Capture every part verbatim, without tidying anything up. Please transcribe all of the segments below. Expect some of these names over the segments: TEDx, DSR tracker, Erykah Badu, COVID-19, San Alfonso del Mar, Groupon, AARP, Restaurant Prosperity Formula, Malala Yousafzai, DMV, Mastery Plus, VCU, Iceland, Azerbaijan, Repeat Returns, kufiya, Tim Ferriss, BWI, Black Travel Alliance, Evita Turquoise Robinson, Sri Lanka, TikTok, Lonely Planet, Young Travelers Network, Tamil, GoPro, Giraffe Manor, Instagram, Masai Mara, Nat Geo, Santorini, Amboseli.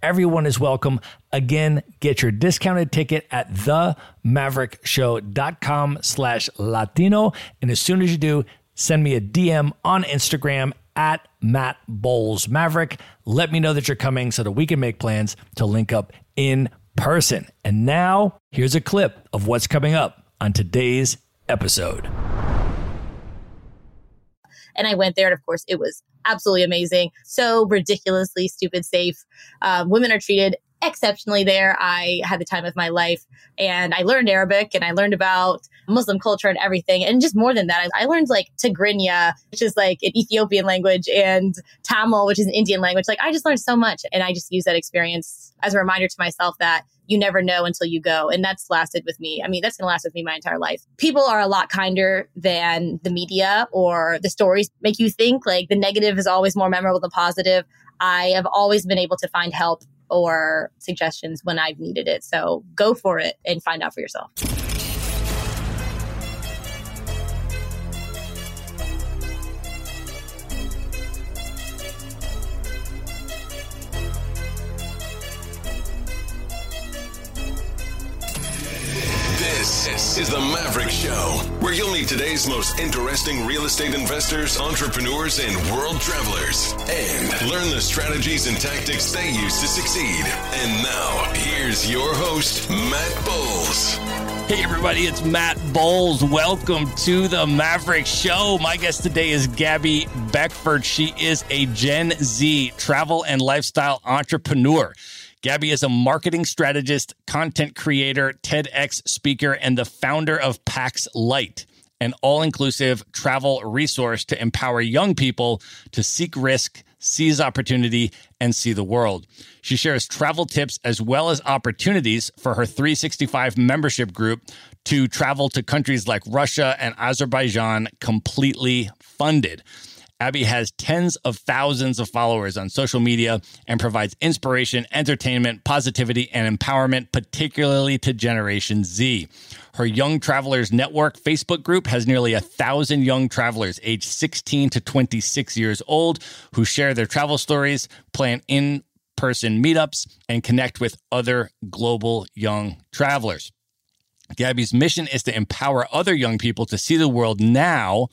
Everyone is welcome. Again, get your discounted ticket at the maverick show dot com slash Latino. And as soon as you do, send me a D M on Instagram at Matt Bowles Maverick. Let me know that you're coming so that we can make plans to link up in person. And now, here's a clip of what's coming up on today's episode. And I went there, and of course, it was absolutely amazing. So ridiculously stupid safe. Um, women are treated exceptionally there. I had the time of my life, and I learned Arabic, and I learned about Muslim culture and everything. And just more than that, I, I learned like Tigrinya, which is like an Ethiopian language, and Tamil, which is an Indian language. Like I just learned so much. And I just use that experience as a reminder to myself that you never know until you go. And that's lasted with me. I mean, that's going to last with me my entire life. People are a lot kinder than the media or the stories make you think. Like the negative is always more memorable than positive. I have always been able to find help or suggestions when I've needed it. So go for it and find out for yourself. This is The Maverick Show, where you'll meet today's most interesting real estate investors, entrepreneurs, and world travelers, and learn the strategies and tactics they use to succeed. And now, here's your host, Matt Bowles. Hey, everybody, it's Matt Bowles. Welcome to The Maverick Show. My guest today is Gabby Beckford. She is a Gen Z travel and lifestyle entrepreneur. Gabby is a marketing strategist, content creator, TEDx speaker, and the founder of Packs Light, an all-inclusive travel resource to empower young people to seek risk, seize opportunity, and see the world. She shares travel tips as well as opportunities for her three sixty-five membership group to travel to countries like Russia and Azerbaijan completely funded. Abby has tens of thousands of followers on social media and provides inspiration, entertainment, positivity, and empowerment, particularly to Generation Z. Her Young Travelers Network Facebook group has nearly a thousand young travelers aged sixteen to twenty-six years old who share their travel stories, plan in-person meetups, and connect with other global young travelers. Gabby's mission is to empower other young people to see the world now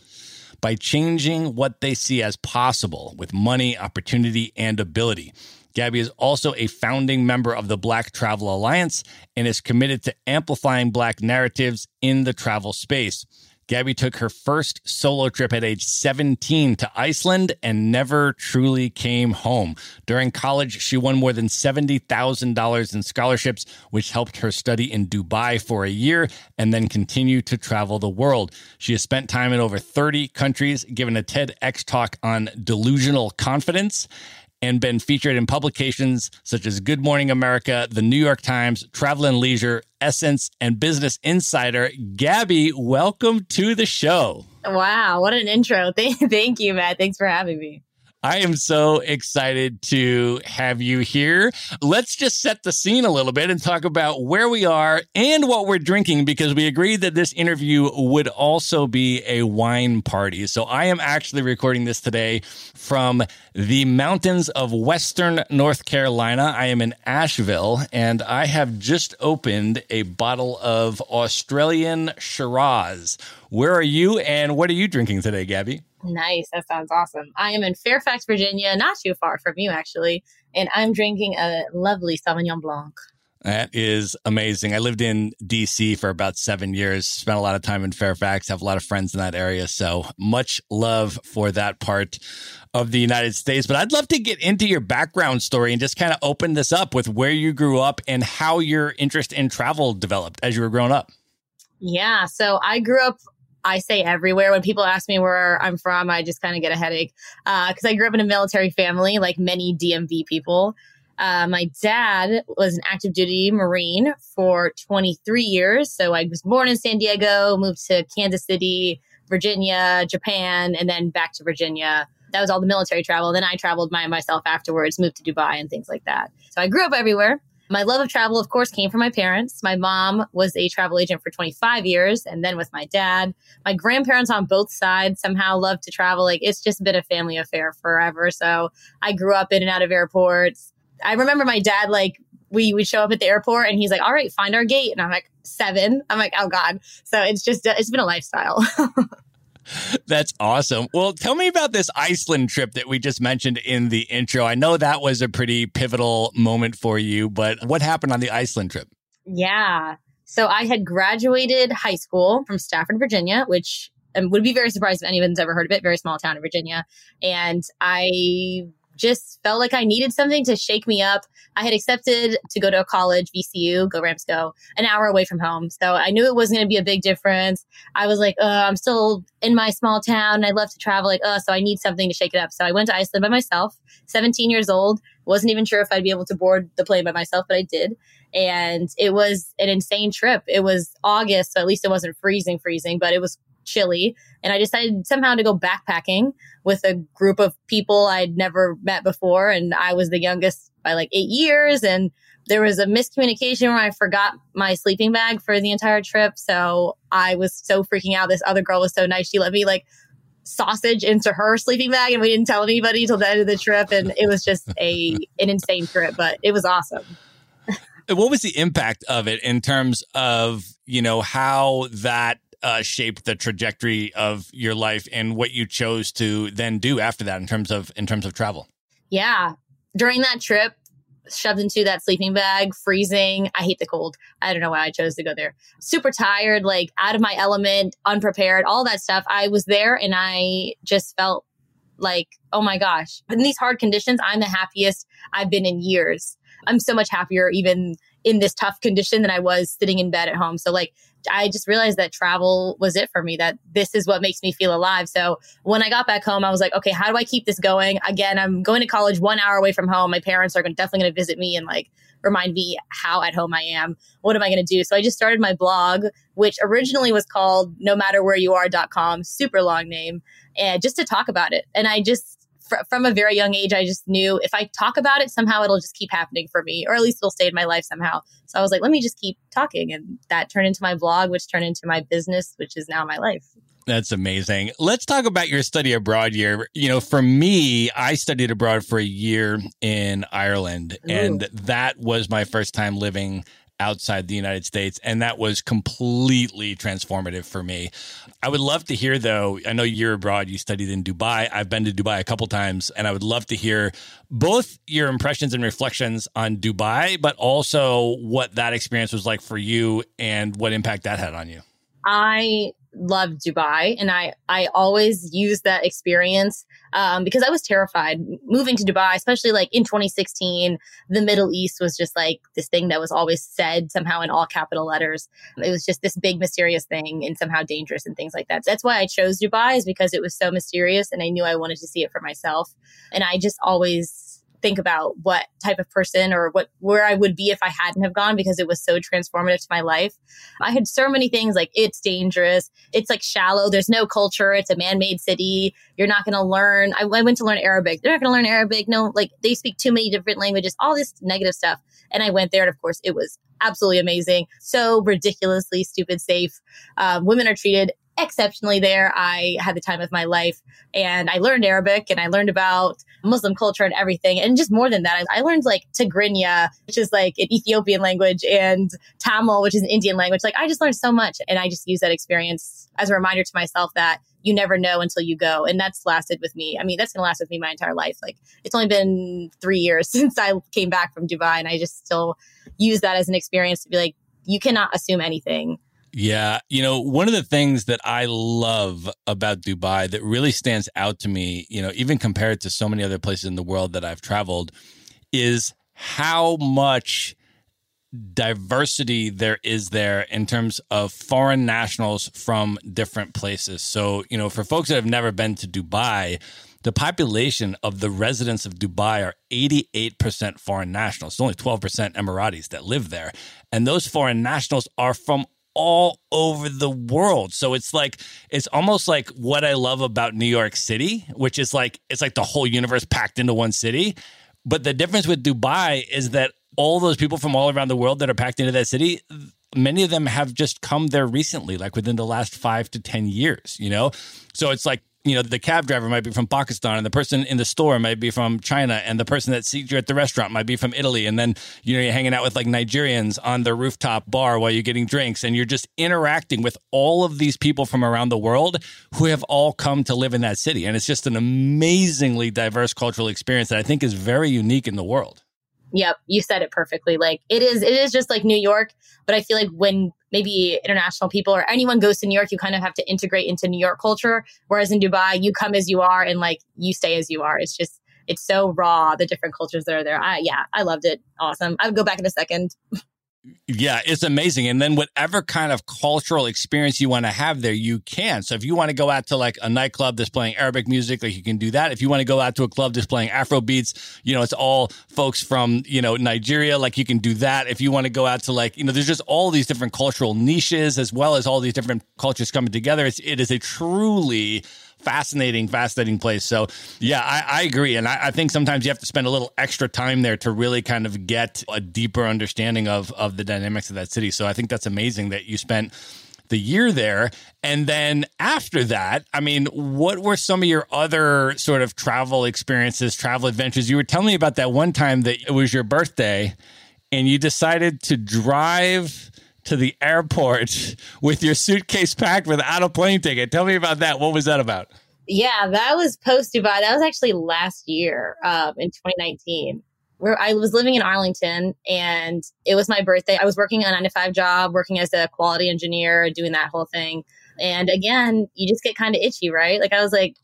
by changing what they see as possible with money, opportunity, and ability. Gabby is also a founding member of the Black Travel Alliance and is committed to amplifying Black narratives in the travel space. Gabby took her first solo trip at age seventeen to Iceland and never truly came home. During college, she won more than seventy thousand dollars in scholarships, which helped her study in Dubai for a year and then continue to travel the world. She has spent time in over thirty countries, given a TEDx talk on delusional confidence, and been featured in publications such as Good Morning America, The New York Times, Travel and Leisure, Essence, and Business Insider. Gabby, welcome to the show. Wow, what an intro. Thank, thank you, Matt. Thanks for having me. I am so excited to have you here. Let's just set the scene a little bit and talk about where we are and what we're drinking, because we agreed that this interview would also be a wine party. So I am actually recording this today from the mountains of Western North Carolina. I am in Asheville, and I have just opened a bottle of Australian Shiraz. Where are you, and what are you drinking today, Gabby? Nice. That sounds awesome. I am in Fairfax, Virginia, not too far from you, actually. And I'm drinking a lovely Sauvignon Blanc. That is amazing. I lived in D C for about seven years, spent a lot of time in Fairfax, have a lot of friends in that area. So much love for that part of the United States. But I'd love to get into your background story and just kind of open this up with where you grew up and how your interest in travel developed as you were growing up. Yeah. So I grew up I say everywhere. When people ask me where I'm from, I just kind of get a headache because uh, I grew up in a military family, like many D M V people. Uh, my dad was an active duty Marine for twenty-three years. So I was born in San Diego, moved to Kansas City, Virginia, Japan, and then back to Virginia. That was all the military travel. Then I traveled by myself afterwards, moved to Dubai and things like that. So I grew up everywhere. My love of travel, of course, came from my parents. My mom was a travel agent for twenty-five years and then with my dad. My grandparents on both sides somehow loved to travel. Like, it's just been a family affair forever. So I grew up in and out of airports. I remember my dad, like, we would show up at the airport and he's like, all right, find our gate. And I'm like, seven. I'm like, oh, God. So it's just, it's been a lifestyle. That's awesome. Well, tell me about this Iceland trip that we just mentioned in the intro. I know that was a pretty pivotal moment for you, but what happened on the Iceland trip? Yeah. So I had graduated high school from Stafford, Virginia, which um, would be very surprised if anyone's ever heard of it. Very small town in Virginia. And I just felt like I needed something to shake me up. I had accepted to go to a college, V C U, go Rams go, an hour away from home. So I knew it wasn't going to be a big difference. I was like, oh, I'm still in my small town. I love to travel. Like, oh, so I need something to shake it up. So I went to Iceland by myself, seventeen years old. Wasn't even sure if I'd be able to board the plane by myself, but I did. And it was an insane trip. It was August, so at least it wasn't freezing, freezing, but it was chilly. And I decided somehow to go backpacking with a group of people I'd never met before. And I was the youngest by like eight years. And there was a miscommunication where I forgot my sleeping bag for the entire trip. So I was so freaking out. This other girl was so nice. She let me like sausage into her sleeping bag and we didn't tell anybody until the end of the trip. And it was just a an insane trip, but it was awesome. What was the impact of it in terms of, you know, how that Uh, shaped the trajectory of your life and what you chose to then do after that in terms of in terms of travel? Yeah. During that trip, shoved into that sleeping bag, freezing. I hate the cold. I don't know why I chose to go there. Super tired, like out of my element, unprepared, all that stuff. I was there and I just felt like, oh my gosh, in these hard conditions, I'm the happiest I've been in years. I'm so much happier even in this tough condition than I was sitting in bed at home. So like, I just realized that travel was it for me, that this is what makes me feel alive. So when I got back home, I was like, okay, how do I keep this going? Again, I'm going to college one hour away from home. My parents are gonna, definitely going to visit me and like remind me how at home I am. What am I going to do? So I just started my blog, which originally was called no matter where you are dot com, super long name, and just to talk about it. And I just, from a very young age, I just knew if I talk about it, somehow it'll just keep happening for me, or at least it'll stay in my life somehow. So I was like, let me just keep talking. And that turned into my blog, which turned into my business, which is now my life. That's amazing. Let's talk about your study abroad year. You know, for me, I studied abroad for a year in Ireland. Ooh. And that was my first time living outside the United States. And that was completely transformative for me. I would love to hear, though, I know you're abroad, you studied in Dubai. I've been to Dubai a couple times, and I would love to hear both your impressions and reflections on Dubai, but also what that experience was like for you and what impact that had on you. I love Dubai. And I, I always use that experience um, because I was terrified moving to Dubai, especially like in twenty sixteen, the Middle East was just like this thing that was always said somehow in all capital letters. It was just this big mysterious thing and somehow dangerous and things like that. So that's why I chose Dubai, is because it was so mysterious and I knew I wanted to see it for myself. And I just always think about what type of person or what where I would be if I hadn't have gone, because it was so transformative to my life. I had so many things like, it's dangerous, it's like shallow, there's no culture, it's a man-made city, you're not going to learn. I, I went to learn Arabic. They're not going to learn Arabic. No, like they speak too many different languages, all this negative stuff. And I went there and of course it was absolutely amazing. So ridiculously stupid safe. Um, women are treated exceptionally there. I had the time of my life and I learned Arabic and I learned about Muslim culture and everything. And just more than that, I learned like Tigrinya, which is like an Ethiopian language, and Tamil, which is an Indian language. Like I just learned so much. And I just use that experience as a reminder to myself that you never know until you go. And that's lasted with me. I mean, that's going to last with me my entire life. Like it's only been three years since I came back from Dubai. And I just still use that as an experience to be like, you cannot assume anything. Yeah. You know, one of the things that I love about Dubai that really stands out to me, you know, even compared to so many other places in the world that I've traveled, is how much diversity there is there in terms of foreign nationals from different places. So, you know, for folks that have never been to Dubai, the population of the residents of Dubai are eighty-eight percent foreign nationals. It's only twelve percent Emiratis that live there. And those foreign nationals are from all over the world. So it's like, it's almost like what I love about New York City, which is like, it's like the whole universe packed into one city. But the difference with Dubai is that all those people from all around the world that are packed into that city, many of them have just come there recently, like within the last five to ten years, you know? So it's like, you know, the cab driver might be from Pakistan and the person in the store might be from China and the person that seats you at the restaurant might be from Italy. And then, you know, you're hanging out with like Nigerians on the rooftop bar while you're getting drinks and you're just interacting with all of these people from around the world who have all come to live in that city. And it's just an amazingly diverse cultural experience that I think is very unique in the world. Yep. You said it perfectly. Like it is, it is just like New York, but I feel like when maybe international people or anyone goes to New York, you kind of have to integrate into New York culture. Whereas in Dubai, you come as you are and like you stay as you are. It's just, it's so raw, the different cultures that are there. I, yeah, I loved it. Awesome. I would go back in a second. Yeah, it's amazing. And then whatever kind of cultural experience you want to have there, you can. So if you want to go out to like a nightclub that's playing Arabic music, like you can do that. If you want to go out to a club that's playing Afro beats, you know, it's all folks from, you know, Nigeria, like you can do that. If you want to go out to like, you know, there's just all these different cultural niches as well as all these different cultures coming together. It's, it is a truly fascinating, fascinating place. So yeah, I, I agree. And I, I think sometimes you have to spend a little extra time there to really kind of get a deeper understanding of, of the dynamics of that city. So I think that's amazing that you spent the year there. And then after that, I mean, what were some of your other sort of travel experiences, travel adventures? You were telling me about that one time that it was your birthday and you decided to drive to the airport with your suitcase packed without a plane ticket. Tell me about that. What was that about? Yeah, that was post-Dubai. That was actually last year um, in twenty nineteen. Where I was living in Arlington and it was my birthday. I was working a nine to five job, working as a quality engineer, doing that whole thing. And again, you just get kind of itchy, right? Like I was like,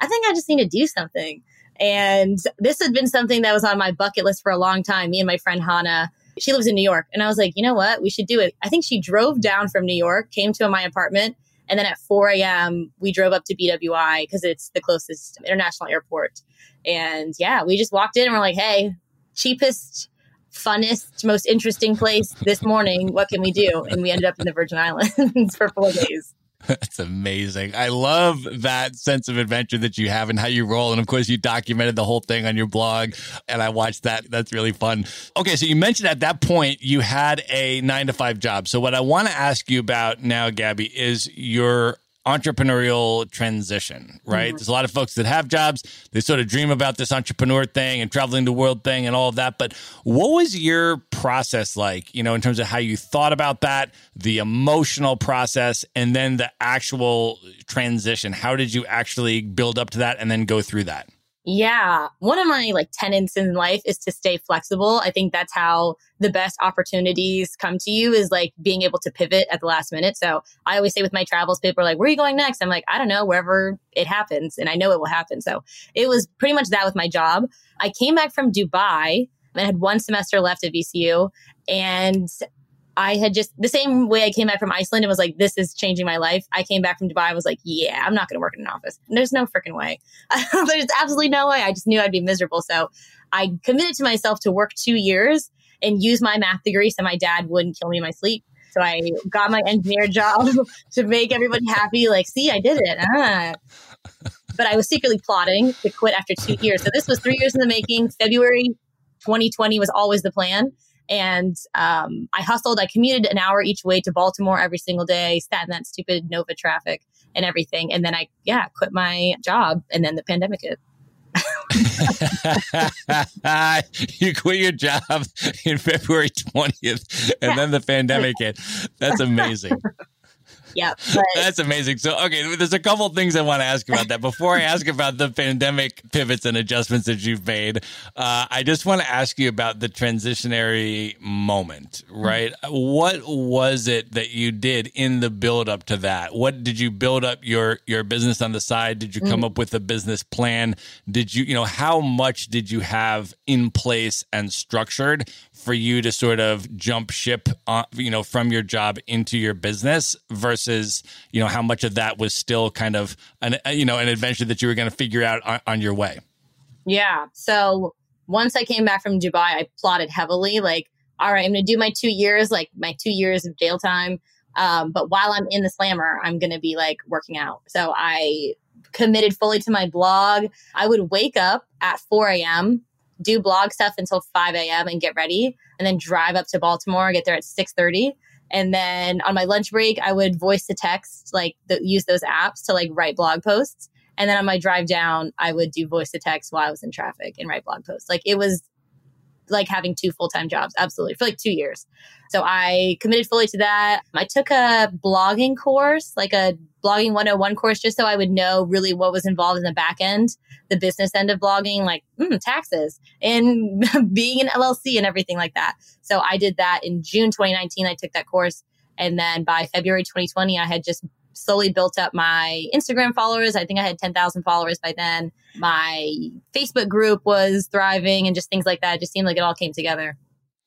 I think I just need to do something. And this had been something that was on my bucket list for a long time. Me and my friend Hannah, she lives in New York. And I was like, you know what? We should do it. I think she drove down from New York, came to my apartment. And then at four a.m., we drove up to B W I because it's the closest international airport. And yeah, we just walked in and we're like, hey, cheapest, funnest, most interesting place this morning. What can we do? And we ended up in the Virgin Islands for four days. That's amazing. I love that sense of adventure that you have and how you roll. And of course, you documented the whole thing on your blog. And I watched that. That's really fun. Okay. So you mentioned at that point, you had a nine to five job. So what I want to ask you about now, Gabby, is your entrepreneurial transition, right? Mm-hmm. There's a lot of folks that have jobs. They sort of dream about this entrepreneur thing and traveling the world thing and all of that. But what was your process like, you know, in terms of how you thought about that, the emotional process, and then the actual transition? How did you actually build up to that and then go through that? Yeah. One of my like tenets in life is to stay flexible. I think that's how the best opportunities come to you, is like being able to pivot at the last minute. So I always say with my travels, people are like, where are you going next? I'm like, I don't know, wherever it happens. And I know it will happen. So it was pretty much that with my job. I came back from Dubai and had one semester left at V C U. And I had just, the same way I came back from Iceland and was like, this is changing my life. I came back from Dubai and was like, yeah, I'm not going to work in an office. And there's no freaking way. There's absolutely no way. I just knew I'd be miserable. So I committed to myself to work two years and use my math degree so my dad wouldn't kill me in my sleep. So I got my engineer job to make everybody happy. Like, see, I did it. Ah. But I was secretly plotting to quit after two years. So this was three years in the making. February twenty twenty was always the plan. And um, I hustled. I commuted an hour each way to Baltimore every single day, sat in that stupid Nova traffic and everything. And then I, yeah, quit my job. And then the pandemic hit. You quit your job in February twentieth and yeah. Then the pandemic hit. That's amazing. Yeah. But- That's amazing. So, okay, there's a couple of things I want to ask about that. Before I ask about the pandemic pivots and adjustments that you've made, uh, I just want to ask you about the transitionary moment, right? Mm-hmm. What was it that you did in the build up to that? What did you build up your, your business on the side? Did you come mm-hmm. up with a business plan? Did you, you know, how much did you have in place and structured for you to sort of jump ship, uh, you know, from your job into your business versus, you know, how much of that was still kind of an, you know, an adventure that you were going to figure out on, on your way? Yeah. So once I came back from Dubai, I plotted heavily, like, all right, I'm going to do my two years, like my two years of jail time. Um, but while I'm in the slammer, I'm going to be like working out. So I committed fully to my blog. I would wake up at four a.m., do blog stuff until five a.m. and get ready, and then drive up to Baltimore, get there at six thirty. And then on my lunch break, I would voice to text, like the, use those apps to like write blog posts. And then on my drive down, I would do voice to text while I was in traffic and write blog posts. Like it was like having two full-time jobs, absolutely, for like two years. So I committed fully to that. I took a blogging course, like a blogging one oh one course, just so I would know really what was involved in the back end, the business end of blogging, like mm, taxes and being an L L C and everything like that. So I did that in June twenty nineteen. I took that course. And then by February twenty twenty, I had just slowly built up my Instagram followers. I think I had ten thousand followers by then. My Facebook group was thriving and just things like that. It just seemed like it all came together.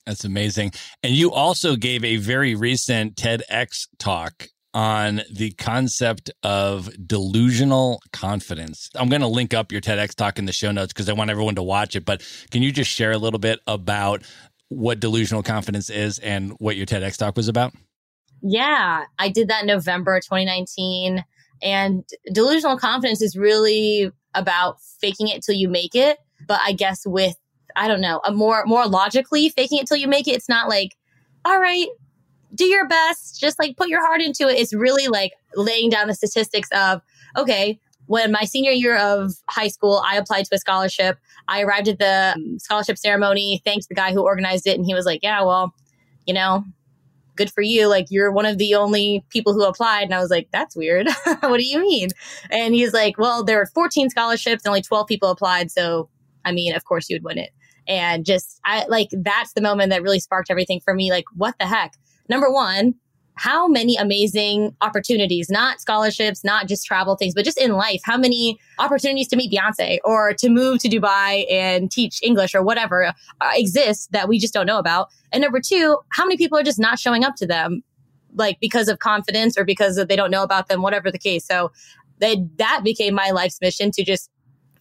That's amazing. And you also gave a very recent TEDx talk on the concept of delusional confidence. I'm going to link up your TEDx talk in the show notes because I want everyone to watch it. But can you just share a little bit about what delusional confidence is and what your TEDx talk was about? Yeah, I did that in November twenty nineteen. And delusional confidence is really about faking it till you make it. But I guess with, I don't know, a more more logically faking it till you make it. It's not like, all right, do your best. Just like put your heart into it. It's really like laying down the statistics of, okay, when my senior year of high school, I applied to a scholarship. I arrived at the scholarship ceremony, thanked the guy who organized it. And he was like, yeah, well, you know, good for you. Like, you're one of the only people who applied. And I was like, that's weird. What do you mean? And he's like, well, there were fourteen scholarships and only twelve people applied. So, I mean, of course you'd win it. And just I like, that's the moment that really sparked everything for me. Like, what the heck? Number one, how many amazing opportunities, not scholarships, not just travel things, but just in life, how many opportunities to meet Beyonce or to move to Dubai and teach English or whatever uh, exists that we just don't know about. And number two, how many people are just not showing up to them, like because of confidence or because they don't know about them, whatever the case. So they, that became my life's mission, to just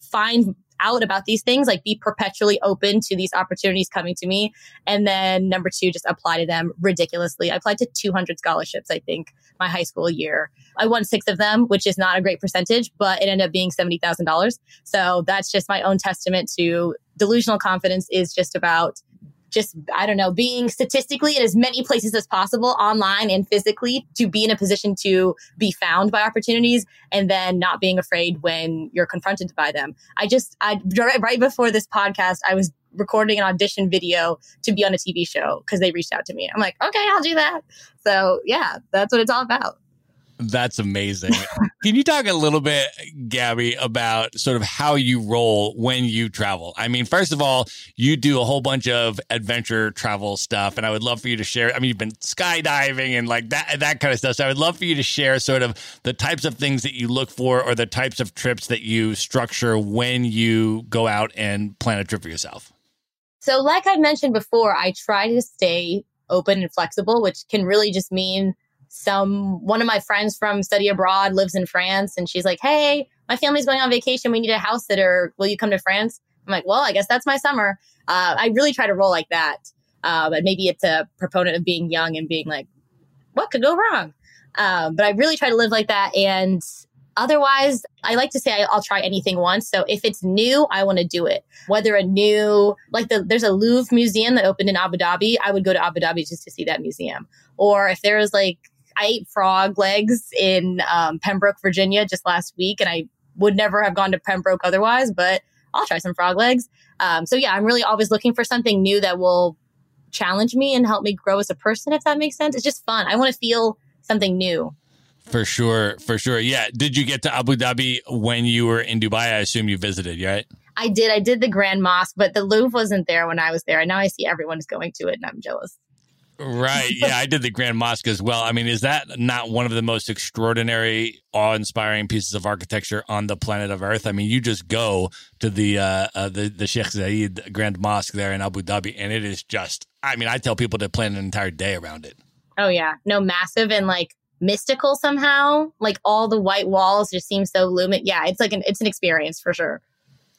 find out about these things, like be perpetually open to these opportunities coming to me. And then number two, just apply to them ridiculously. I applied to two hundred scholarships, I think, my high school year. I won six of them, which is not a great percentage, but it ended up being seventy thousand dollars. So that's just my own testament to delusional confidence is just about just, I don't know, being statistically in as many places as possible, online and physically, to be in a position to be found by opportunities, and then not being afraid when you're confronted by them. I just, I right before this podcast, I was recording an audition video to be on a T V show because they reached out to me. I'm like, okay, I'll do that. So yeah, that's what it's all about. That's amazing. Can you talk a little bit, Gabby, about sort of how you roll when you travel? I mean, first of all, you do a whole bunch of adventure travel stuff, and I would love for you to share. I mean, you've been skydiving and like that, that kind of stuff. So I would love for you to share sort of the types of things that you look for or the types of trips that you structure when you go out and plan a trip for yourself. So like I mentioned before, I try to stay open and flexible, which can really just mean Some one of my friends from study abroad lives in France, and she's like, hey, my family's going on vacation. We need a house sitter. Will you come to France? I'm like, well, I guess that's my summer. Uh, I really try to roll like that. Uh, but maybe it's a proponent of being young and being like, what could go wrong? Uh, but I really try to live like that. And otherwise, I like to say I, I'll try anything once. So if it's new, I want to do it. Whether a new, like the, there's a Louvre museum that opened in Abu Dhabi, I would go to Abu Dhabi just to see that museum. Or if there was like, I ate frog legs in um, Pembroke, Virginia just last week, and I would never have gone to Pembroke otherwise, but I'll try some frog legs. Um, so yeah, I'm really always looking for something new that will challenge me and help me grow as a person, if that makes sense. It's just fun. I want to feel something new. For sure. For sure. Yeah. Did you get to Abu Dhabi when you were in Dubai? I assume you visited, right? I did. I did the Grand Mosque, but the Louvre wasn't there when I was there. And now I see everyone's going to it and I'm jealous. Right. Yeah. I did the Grand Mosque as well. I mean, is that not one of the most extraordinary, awe-inspiring pieces of architecture on the planet of Earth? I mean, you just go to the uh, uh, the, the Sheikh Zayed Grand Mosque there in Abu Dhabi, and it is just, I mean, I tell people to plan an entire day around it. Oh, yeah. No, massive and like mystical somehow. Like all the white walls just seem so luminous. Yeah, it's like an it's an experience for sure.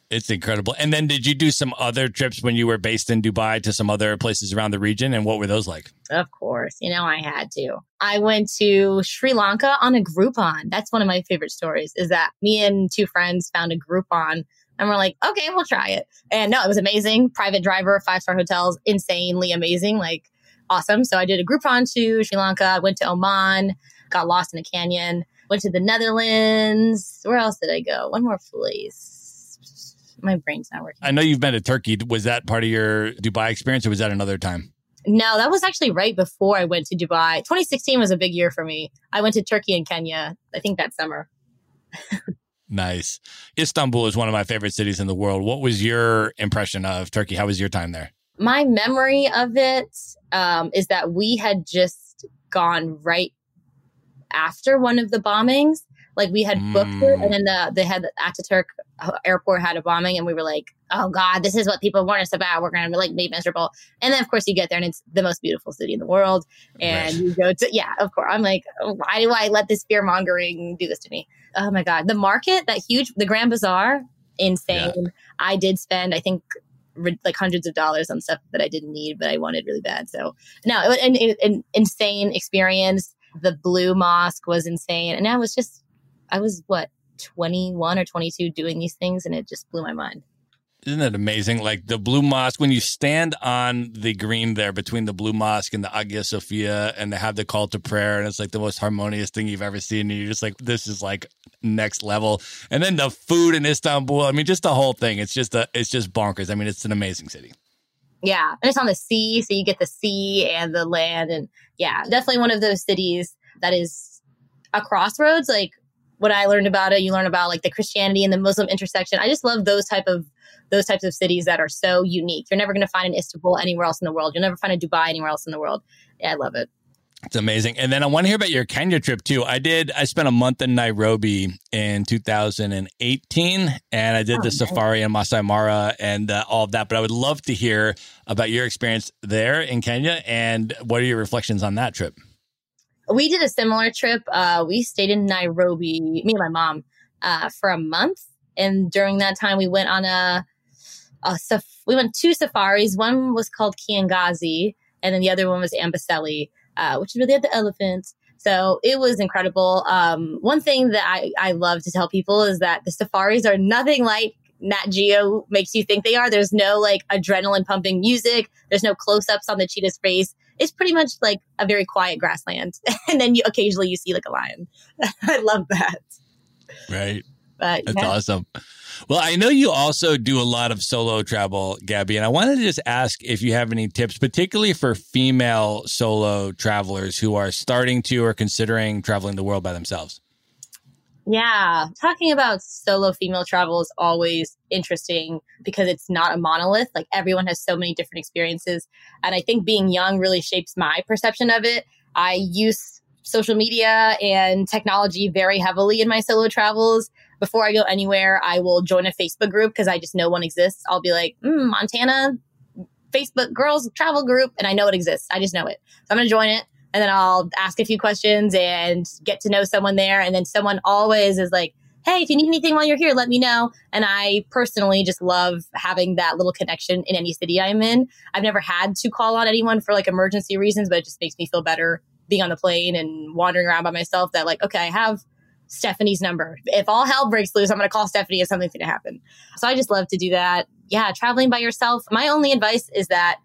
It's incredible. And then did you do some other trips when you were based in Dubai to some other places around the region? And what were those like? Of course. You know, I had to. I went to Sri Lanka on a Groupon. That's one of my favorite stories, is that me and two friends found a Groupon and we're like, okay, we'll try it. And no, it was amazing. Private driver, five-star hotels, insanely amazing, like awesome. So I did a Groupon to Sri Lanka. I went to Oman, got lost in a canyon, went to the Netherlands. Where else did I go? One more place. My brain's not working. I know you've been to Turkey. Was that part of your Dubai experience or was that another time? No, that was actually right before I went to Dubai. twenty sixteen was a big year for me. I went to Turkey and Kenya, I think that summer. Nice. Istanbul is one of my favorite cities in the world. What was your impression of Turkey? How was your time there? My memory of it um, is that we had just gone right after one of the bombings. Like we had booked mm. it and then the, they had the Ataturk airport had a bombing and we were like, oh God, this is what people warn us about. We're going to like be miserable. And then of course you get there and it's the most beautiful city in the world. And right. you go to, yeah, of course. I'm like, why do I let this fear mongering do this to me? Oh my God. The market, that huge, the Grand Bazaar, insane. Yeah. I did spend, I think like hundreds of dollars on stuff that I didn't need, but I wanted really bad. So no, an, an insane experience. The Blue Mosque was insane. And I was just, I was, what, twenty-one or twenty-two doing these things, and it just blew my mind. Isn't that amazing? Like the Blue Mosque, when you stand on the green there between the Blue Mosque and the Hagia Sophia, and they have the call to prayer, and it's like the most harmonious thing you've ever seen. And you're just like, this is like next level. And then the food in Istanbul, I mean, just the whole thing. It's just a, it's just bonkers. I mean, it's an amazing city. Yeah. And it's on the sea, so you get the sea and the land. And yeah, definitely one of those cities that is a crossroads, like, what I learned about it, you learn about like the Christianity and the Muslim intersection. I just love those type of those types of cities that are so unique. You're never going to find an Istanbul anywhere else in the world. You'll never find a Dubai anywhere else in the world. Yeah, I love it. It's amazing. And then I want to hear about your Kenya trip too. I did. I spent a month in Nairobi in two thousand eighteen and I did oh, the nice. safari in Masai Mara and uh, all of that. But I would love to hear about your experience there in Kenya and what are your reflections on that trip? We did a similar trip. Uh, we stayed in Nairobi, me and my mom, uh, for a month. And during that time, we went on a, a saf- we went two safaris. One was called Kiangazi, and then the other one was Amboseli, uh, which is where they had the elephants. So it was incredible. Um, one thing that I, I love to tell people is that the safaris are nothing like Nat Geo makes you think they are. There's no like adrenaline pumping music. There's no close-ups on the cheetah's face. It's pretty much like a very quiet grassland. And then you occasionally you see like a lion. I love that. Right. But, That's yeah. awesome. Well, I know you also do a lot of solo travel, Gabby, and I wanted to just ask if you have any tips, particularly for female solo travelers who are starting to or considering traveling the world by themselves. Yeah. Talking about solo female travel is always interesting because it's not a monolith. Like everyone has so many different experiences. And I think being young really shapes my perception of it. I use social media and technology very heavily in my solo travels. Before I go anywhere, I will join a Facebook group because I just know one exists. I'll be like, mm, Montana Facebook girls travel group. And I know it exists. I just know it. So I'm going to join it. And then I'll ask a few questions and get to know someone there. And then someone always is like, hey, if you need anything while you're here, let me know. And I personally just love having that little connection in any city I'm in. I've never had to call on anyone for like emergency reasons, but it just makes me feel better being on the plane and wandering around by myself that like, okay, I have Stephanie's number. If all hell breaks loose, I'm going to call Stephanie if something's going to happen. So I just love to do that. Yeah, traveling by yourself. My only advice is that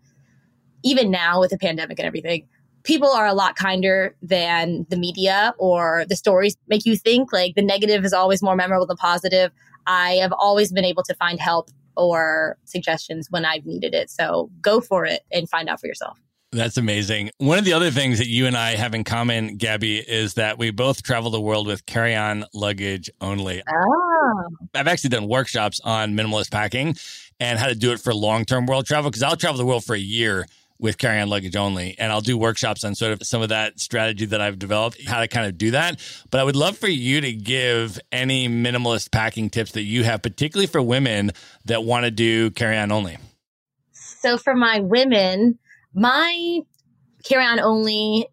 even now with the pandemic and everything, people are a lot kinder than the media or the stories make you think. Like the negative is always more memorable than positive. I have always been able to find help or suggestions when I've needed it. So go for it and find out for yourself. That's amazing. One of the other things that you and I have in common, Gabby, is that we both travel the world with carry-on luggage only. Oh. I've actually done workshops on minimalist packing and how to do it for long-term world travel, because I'll travel the world for a year with carry-on luggage only. And I'll do workshops on sort of some of that strategy that I've developed, how to kind of do that. But I would love for you to give any minimalist packing tips that you have, particularly for women that want to do carry-on only. So for my women, my carry-on only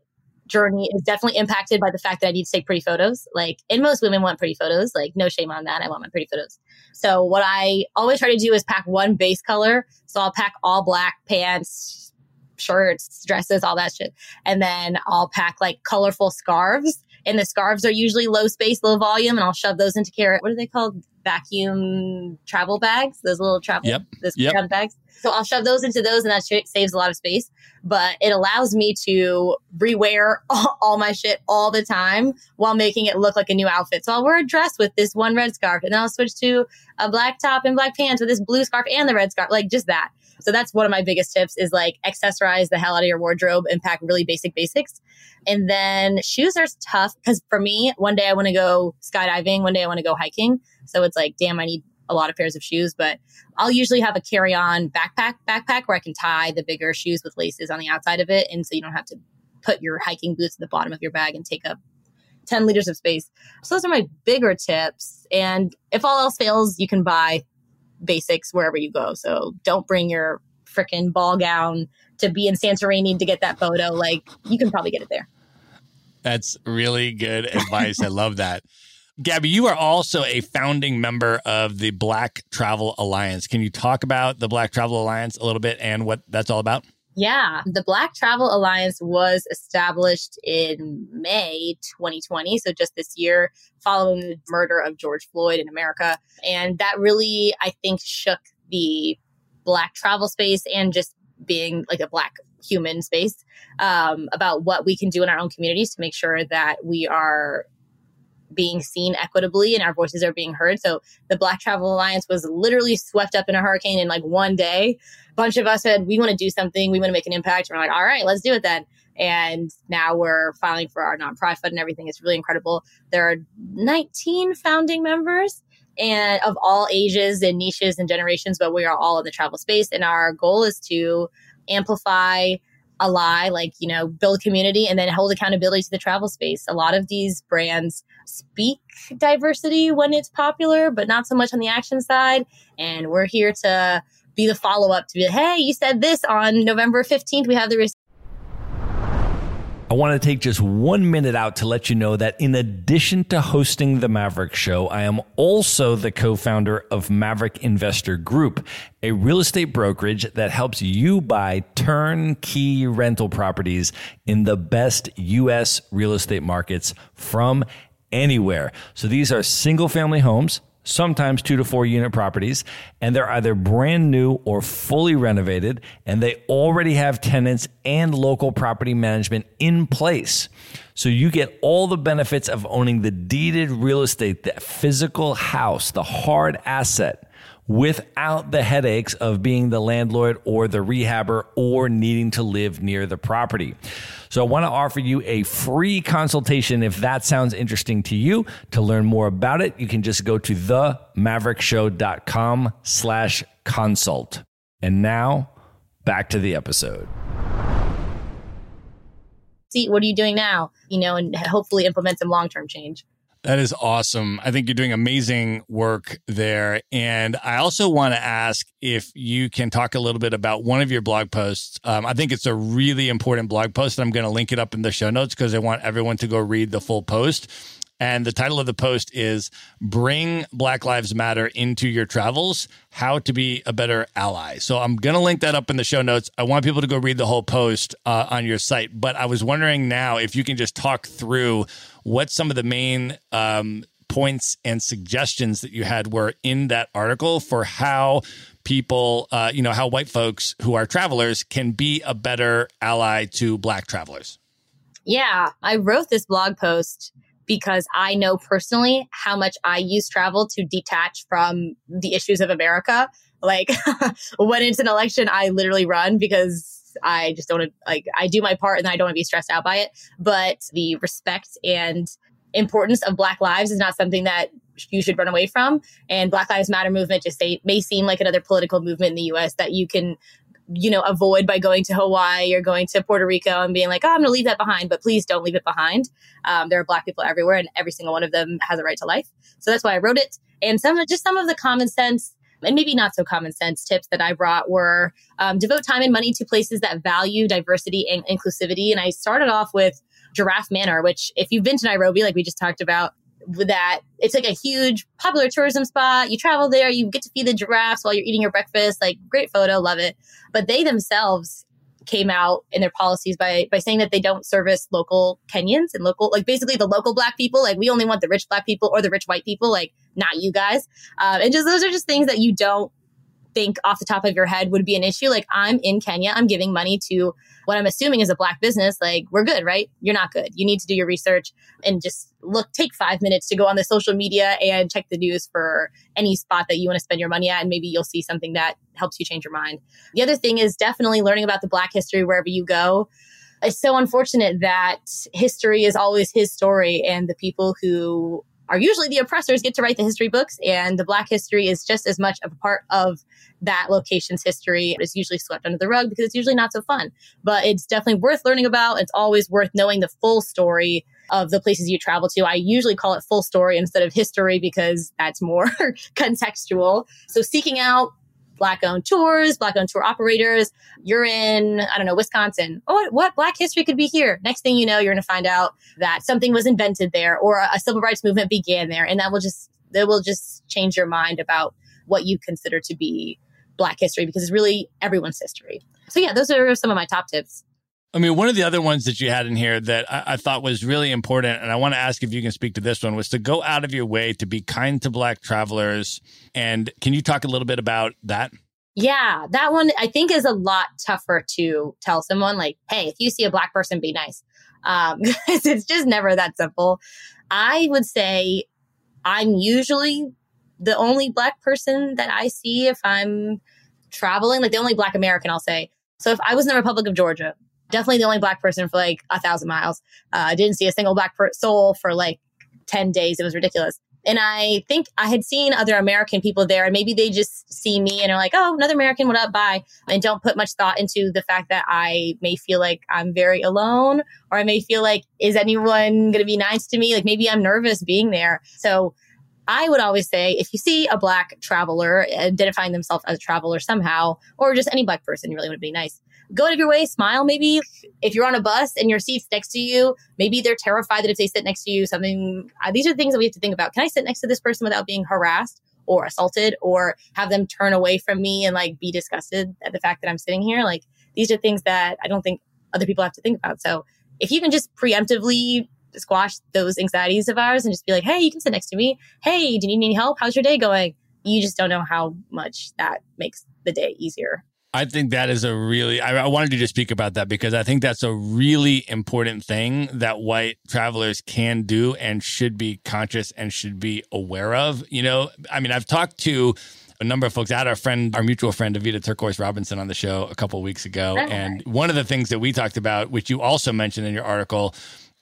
journey is definitely impacted by the fact that I need to take pretty photos. Like, and most women want pretty photos, like no shame on that. I want my pretty photos. So what I always try to do is pack one base color. So I'll pack all black pants, shirts, dresses, all that shit. And then I'll pack like colorful scarves, and the scarves are usually low space, low volume. And I'll shove those into carry. What are they called? Vacuum travel bags, those little travel yep. those yep. carry-on bags. So I'll shove those into those, and that sh- saves a lot of space. But it allows me to rewear all, all my shit all the time while making it look like a new outfit. So I'll wear a dress with this one red scarf, and then I'll switch to a black top and black pants with this blue scarf and the red scarf, like just that. So that's one of my biggest tips is like accessorize the hell out of your wardrobe and pack really basic basics. And then shoes are tough because for me, one day I want to go skydiving, one day I want to go hiking. So it's like, damn, I need a lot of pairs of shoes, but I'll usually have a carry-on backpack backpack where I can tie the bigger shoes with laces on the outside of it. And so you don't have to put your hiking boots at the bottom of your bag and take up ten liters of space. So those are my bigger tips. And if all else fails, you can buy basics wherever you go. So don't bring your freaking ball gown to be in Santorini to get that photo. Like, you can probably get it there. That's really good advice. I love that. Gabby, you are also a founding member of the Black Travel Alliance. Can you talk about the Black Travel Alliance a little bit and what that's all about? Yeah, the Black Travel Alliance was established in May twenty twenty. So just this year, following the murder of George Floyd in America. And that really, I think, shook the Black travel space and just being like a Black human space um, about what we can do in our own communities to make sure that we are being seen equitably and our voices are being heard. So the Black Travel Alliance was literally swept up in a hurricane in like one day. A bunch of us said, we want to do something. We want to make an impact. And we're like, all right, let's do it then. And now we're filing for our nonprofit and everything. It's really incredible. There are nineteen founding members and of all ages and niches and generations, but we are all in the travel space. And our goal is to amplify a lie, like, you know, build community and then hold accountability to the travel space. A lot of these brands speak diversity when it's popular, but not so much on the action side. And we're here to be the follow up to be, hey, you said this on November fifteenth. We have the receipt. I want to take just one minute out to let you know that in addition to hosting The Maverick Show, I am also the co-founder of Maverick Investor Group, a real estate brokerage that helps you buy turnkey rental properties in the best U S real estate markets from anywhere. So these are single family homes, sometimes two to four unit properties, and they're either brand new or fully renovated, and they already have tenants and local property management in place. So you get all the benefits of owning the deeded real estate, the physical house, the hard asset, without the headaches of being the landlord or the rehabber or needing to live near the property. So I want to offer you a free consultation if that sounds interesting to you. To learn more about it, you can just go to themaverickshow.com slash consult. And now, back to the episode. See, what are you doing now? You know, and hopefully implement some long-term change. That is awesome. I think you're doing amazing work there. And I also want to ask if you can talk a little bit about one of your blog posts. Um, I think it's a really important blog post. I'm going to link it up in the show notes because I want everyone to go read the full post. And the title of the post is Bring Black Lives Matter into Your Travels, How to Be a Better Ally. So I'm going to link that up in the show notes. I want people to go read the whole post uh, on your site. But I was wondering now if you can just talk through what some of the main um, points and suggestions that you had were in that article for how people, uh, you know, how white folks who are travelers can be a better ally to Black travelers. Yeah, I wrote this blog post because I know personally how much I use travel to detach from the issues of America. Like when it's an election, I literally run because because I just don't, like, I do my part and I don't want to be stressed out by it. But the respect and importance of Black lives is not something that you should run away from. And Black Lives Matter movement just say, may seem like another political movement in the U S that you can, you know, avoid by going to Hawaii or going to Puerto Rico and being like, oh, I'm going to leave that behind. But please don't leave it behind. Um, there are Black people everywhere, and every single one of them has a right to life. So that's why I wrote it. And some just some of the common sense and maybe not so common sense tips that I brought were um, devote time and money to places that value diversity and inclusivity. And I started off with Giraffe Manor, which if you've been to Nairobi, like we just talked about, that it's like a huge popular tourism spot. You travel there, you get to feed the giraffes while you're eating your breakfast. Like, great photo, love it. But they themselves came out in their policies by by saying that they don't service local Kenyans and local, like basically the local Black people. Like, we only want the rich Black people or the rich white people, like not you guys. Um, and just those are just things that you don't think off the top of your head would be an issue. Like, I'm in Kenya, I'm giving money to what I'm assuming is a Black business. Like, we're good, right? You're not good. You need to do your research and just look, take five minutes to go on the social media and check the news for any spot that you want to spend your money at. And maybe you'll see something that helps you change your mind. The other thing is definitely learning about the Black history wherever you go. It's so unfortunate that history is always his story, and the people who are usually the oppressors get to write the history books, and the Black history is just as much of a part of that location's history. It's usually swept under the rug because it's usually not so fun, but it's definitely worth learning about. It's always worth knowing the full story of the places you travel to. I usually call it full story instead of history because that's more contextual. So seeking out Black-owned tours, Black-owned tour operators. You're in, I don't know, Wisconsin. Oh, what, what Black history could be here? Next thing you know, you're going to find out that something was invented there or a, a civil rights movement began there. And that will just, that will just change your mind about what you consider to be Black history, because it's really everyone's history. So yeah, those are some of my top tips. I mean, one of the other ones that you had in here that I, I thought was really important, and I want to ask if you can speak to this one, was to go out of your way to be kind to Black travelers. And can you talk a little bit about that? Yeah, that one I think is a lot tougher to tell someone, like, hey, if you see a Black person, be nice. Um, it's just never that simple. I would say I'm usually the only Black person that I see if I'm traveling, like the only Black American, I'll say. So if I was in the Republic of Georgia, definitely the only Black person for like a thousand miles. I uh, didn't see a single Black per- soul for like ten days. It was ridiculous. And I think I had seen other American people there, and maybe they just see me and are like, oh, another American, what up, bye. And don't put much thought into the fact that I may feel like I'm very alone, or I may feel like, is anyone going to be nice to me? Like, maybe I'm nervous being there. So I would always say, if you see a Black traveler identifying themselves as a traveler somehow, or just any Black person, you really want to be nice. Go out of your way, smile maybe. If you're on a bus and your seat's next to you, maybe they're terrified that if they sit next to you, something... Uh, these are things that we have to think about. Can I sit next to this person without being harassed or assaulted, or have them turn away from me and like be disgusted at the fact that I'm sitting here? Like, these are things that I don't think other people have to think about. So if you can just preemptively squash those anxieties of ours and just be like, hey, you can sit next to me. Hey, do you need any help? How's your day going? You just don't know how much that makes the day easier. I think that is a really, I, I wanted you to speak about that because I think that's a really important thing that white travelers can do and should be conscious and should be aware of. You know, I mean, I've talked to a number of folks. I had our friend, our mutual friend, Evita Turquoise Robinson on the show a couple of weeks ago. Right. And one of the things that we talked about, which you also mentioned in your article,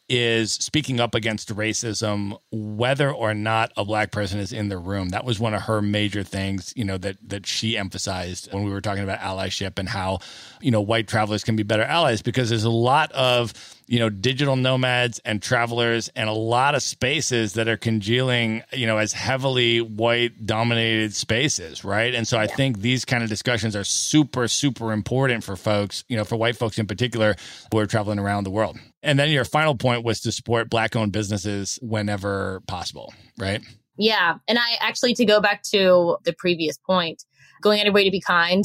is speaking up against racism, whether or not a Black person is in the room. That was one of her major things, you know, that that she emphasized when we were talking about allyship and how, you know, white travelers can be better allies, because there's a lot of, you know, digital nomads and travelers and a lot of spaces that are congealing, you know, as heavily white dominated spaces. Right. And so I yeah. think these kind of discussions are super, super important for folks, you know, for white folks in particular, who are traveling around the world. And then your final point was to support Black-owned businesses whenever possible, right? Yeah. And I actually, to go back to the previous point, going out of your way to be kind,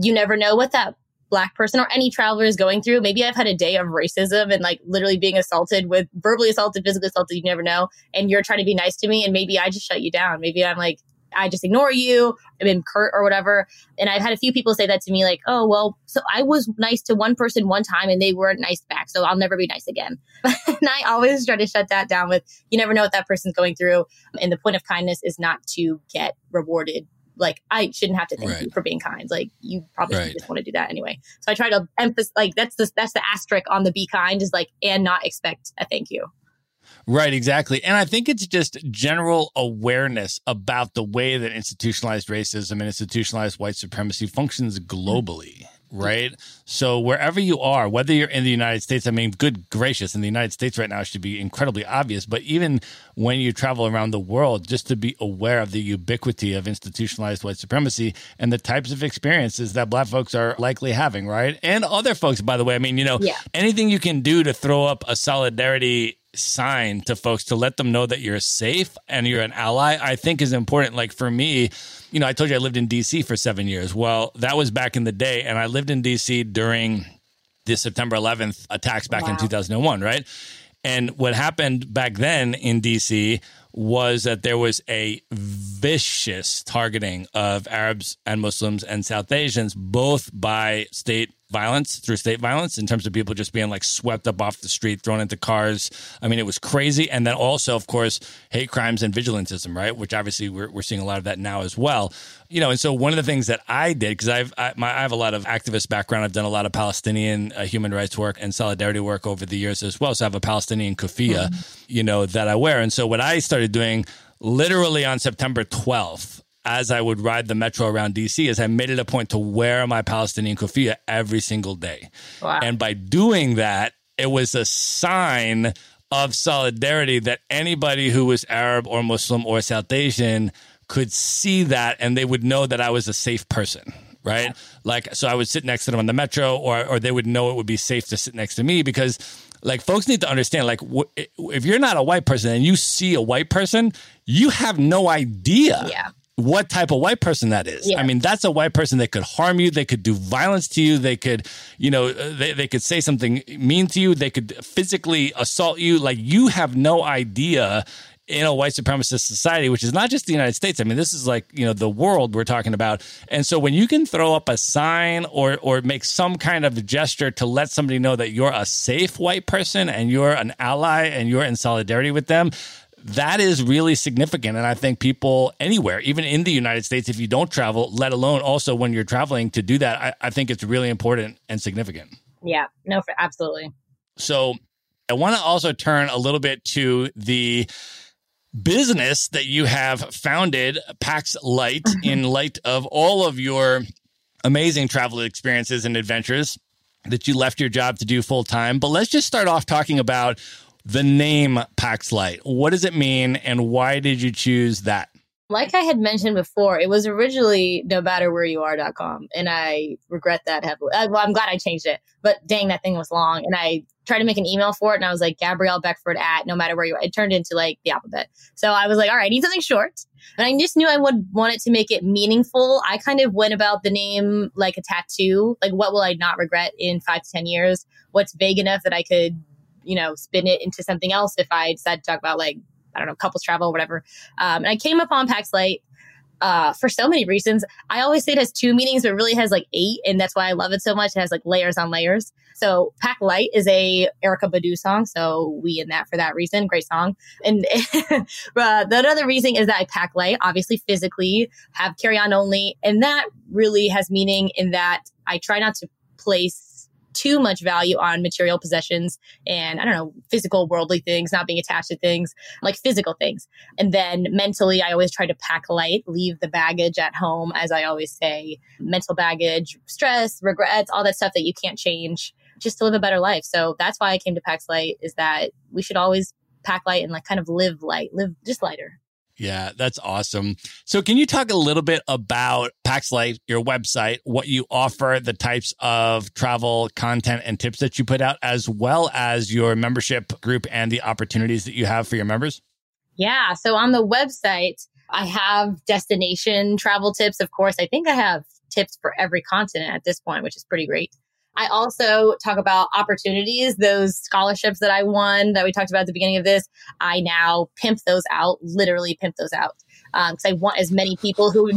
you never know what that Black person or any traveler is going through. Maybe I've had a day of racism and like literally being assaulted with, verbally assaulted, physically assaulted, you never know. And you're trying to be nice to me, and maybe I just shut you down. Maybe I'm like, I just ignore you, I've been curt or whatever. And I've had a few people say that to me, like, oh, well, so I was nice to one person one time and they weren't nice back, so I'll never be nice again. And I always try to shut that down with, you never know what that person's going through. And the point of kindness is not to get rewarded like, I shouldn't have to thank right. you for being kind. Like, you probably right. just want to do that anyway. So I try to emphasize, like, that's the, that's the asterisk on the be kind, is like, and not expect a thank you. Right, exactly. And I think it's just general awareness about the way that institutionalized racism and institutionalized white supremacy functions globally, right? So wherever you are, whether you're in the United States, I mean, good gracious, in the United States right now, it should be incredibly obvious. But even when you travel around the world, just to be aware of the ubiquity of institutionalized white supremacy and the types of experiences that Black folks are likely having, right? And other folks, by the way. I mean, you know, yeah. anything you can do to throw up a solidarity sign to folks to let them know that you're safe and you're an ally, I think is important. Like for me, you know, I told you I lived in D C for seven years. Well, that was back in the day. And I lived in D C during the September eleventh attacks back wow. in two thousand one, right? And what happened back then in D C was that there was a vicious targeting of Arabs and Muslims and South Asians, both by state violence, through state violence, in terms of people just being like swept up off the street, thrown into cars. I mean, it was crazy. And then also, of course, hate crimes and vigilantism, right? Which obviously we're, we're seeing a lot of that now as well. You know, and so one of the things that I did, because I've I, my, I have a lot of activist background, I've done a lot of Palestinian uh, human rights work and solidarity work over the years as well. So I have a Palestinian kufiya, mm-hmm. you know, that I wear. And so what I started doing literally on September twelfth, as I would ride the metro around D C, is I made it a point to wear my Palestinian kufiya every single day. Wow. And by doing that, it was a sign of solidarity that anybody who was Arab or Muslim or South Asian could see that, and they would know that I was a safe person. Right. Yeah. Like, so I would sit next to them on the metro, or or they would know it would be safe to sit next to me, because like folks need to understand, like w- if you're not a white person and you see a white person, you have no idea. Yeah. what type of white person that is. Yeah. I mean, that's a white person that could harm you. They could do violence to you. They could, you know, they, they could say something mean to you. They could physically assault you. Like, you have no idea in a white supremacist society, which is not just the United States. I mean, this is like, you know, the world we're talking about. And so when you can throw up a sign or or make some kind of gesture to let somebody know that you're a safe white person and you're an ally and you're in solidarity with them, that is really significant. And I think people anywhere, even in the United States, if you don't travel, let alone also when you're traveling, to do that, I, I think it's really important and significant. Yeah, no, for, absolutely. So I want to also turn a little bit to the business that you have founded, Packs Light, in light of all of your amazing travel experiences and adventures that you left your job to do full time. But let's just start off talking about the name Packs Light. What does it mean, and why did you choose that? Like I had mentioned before, it was originally no matter where you are dot com, and I regret that heavily. Well, I'm glad I changed it, but dang, that thing was long, and I tried to make an email for it, and I was like, Gabrielle Beckford at no matter where you are. It turned into like the alphabet. So I was like, all right, I need something short, and I just knew I would want it to make it meaningful. I kind of went about the name like a tattoo. Like, what will I not regret in five to ten years? What's vague enough that I could, you know, spin it into something else if I decide to talk about, like, I don't know, couples travel or whatever. Um, and I came upon Packs Light uh, for so many reasons. I always say it has two meanings, but it really has like eight. And that's why I love it so much. It has like layers on layers. So Pack Light is a Erykah Badu song. So we in that for that reason. Great song. And uh, the other reason is that I pack light, obviously physically, have carry on only. And that really has meaning in that I try not to place too much value on material possessions and, I don't know, physical worldly things, not being attached to things, like physical things. And then mentally, I always try to pack light, leave the baggage at home, as I always say, mental baggage, stress, regrets, all that stuff that you can't change, just to live a better life. So that's why I came to Packs Light, is that we should always pack light and like kind of live light, live just lighter. Yeah, that's awesome. So can you talk a little bit about Packs Light, your website, what you offer, the types of travel content and tips that you put out, as well as your membership group and the opportunities that you have for your members? Yeah, so on the website, I have destination travel tips. Of course, I think I have tips for every continent at this point, which is pretty great. I also talk about opportunities, those scholarships that I won that we talked about at the beginning of this. I now pimp those out, literally pimp those out, because um, I want as many people who,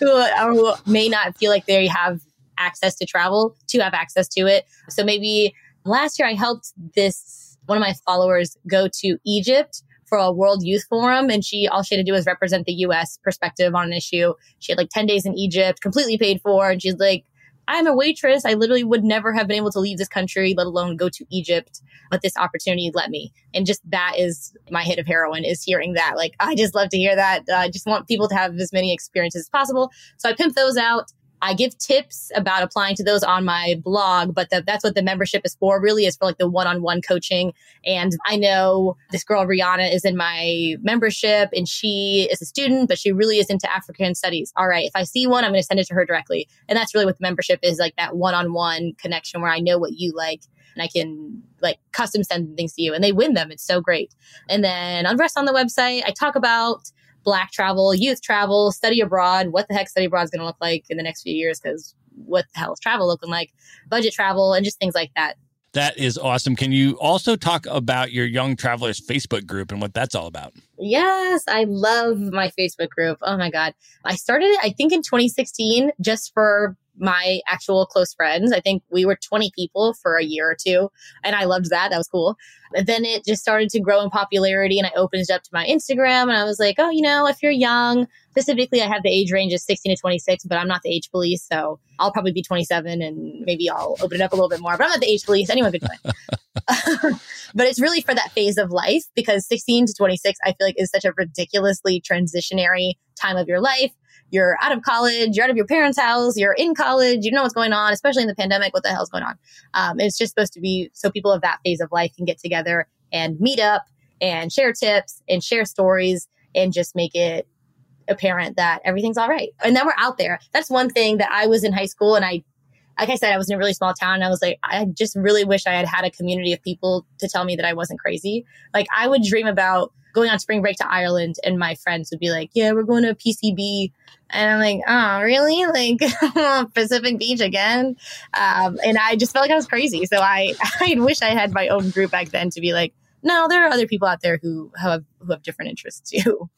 who who may not feel like they have access to travel to have access to it. So maybe last year I helped this one of my followers go to Egypt for a World Youth Forum, and she all she had to do was represent the U S perspective on an issue. She had like ten days in Egypt, completely paid for, and she's like, I'm a waitress. I literally would never have been able to leave this country, let alone go to Egypt, but this opportunity let me. And just that is my hit of heroin, is hearing that. Like, I just love to hear that. Uh, I just want people to have as many experiences as possible. So I pimp those out. I give tips about applying to those on my blog, but the, that's what the membership is for, really, is for like the one-on-one coaching. And I know this girl, Rihanna, is in my membership, and she is a student, but she really is into African studies. All right, if I see one, I'm going to send it to her directly. And that's really what the membership is, like that one-on-one connection where I know what you like and I can like custom send things to you, and they win them. It's so great. And then on the rest on the website, I talk about Black travel, youth travel, study abroad, what the heck study abroad is going to look like in the next few years, because what the hell is travel looking like, budget travel, and just things like that. That is awesome. Can you also talk about your Young Travelers Facebook group and what that's all about? Yes, I love my Facebook group. Oh my God. I started it, I think, in twenty sixteen, just for my actual close friends. I think we were twenty people for a year or two, and I loved that. That was cool. And then it just started to grow in popularity, and I opened it up to my Instagram, and I was like, oh, you know, if you're young, specifically, I have the age range of sixteen to twenty-six, but I'm not the age police, so I'll probably be twenty-seven, and maybe I'll open it up a little bit more, but I'm not the age police. Anyone could do it. But it's really for that phase of life, because sixteen to twenty-six, I feel like, is such a ridiculously transitionary time of your life. You're out of college, you're out of your parents' house, you're in college, you don't know what's going on, especially in the pandemic, what the hell's going on? Um, it's just supposed to be so people of that phase of life can get together and meet up and share tips and share stories and just make it apparent that everything's all right. And then we're out there. That's one thing that I was in high school, and I, like I said, I was in a really small town, and I was like, I just really wish I had had a community of people to tell me that I wasn't crazy. Like, I would dream about going on spring break to Ireland, and my friends would be like, yeah, we're going to P C B. And I'm like, oh, really? Like Pacific Beach again? Um, and I just felt like I was crazy. So I, I wish I had my own group back then to be like, no, there are other people out there who have, who have different interests too.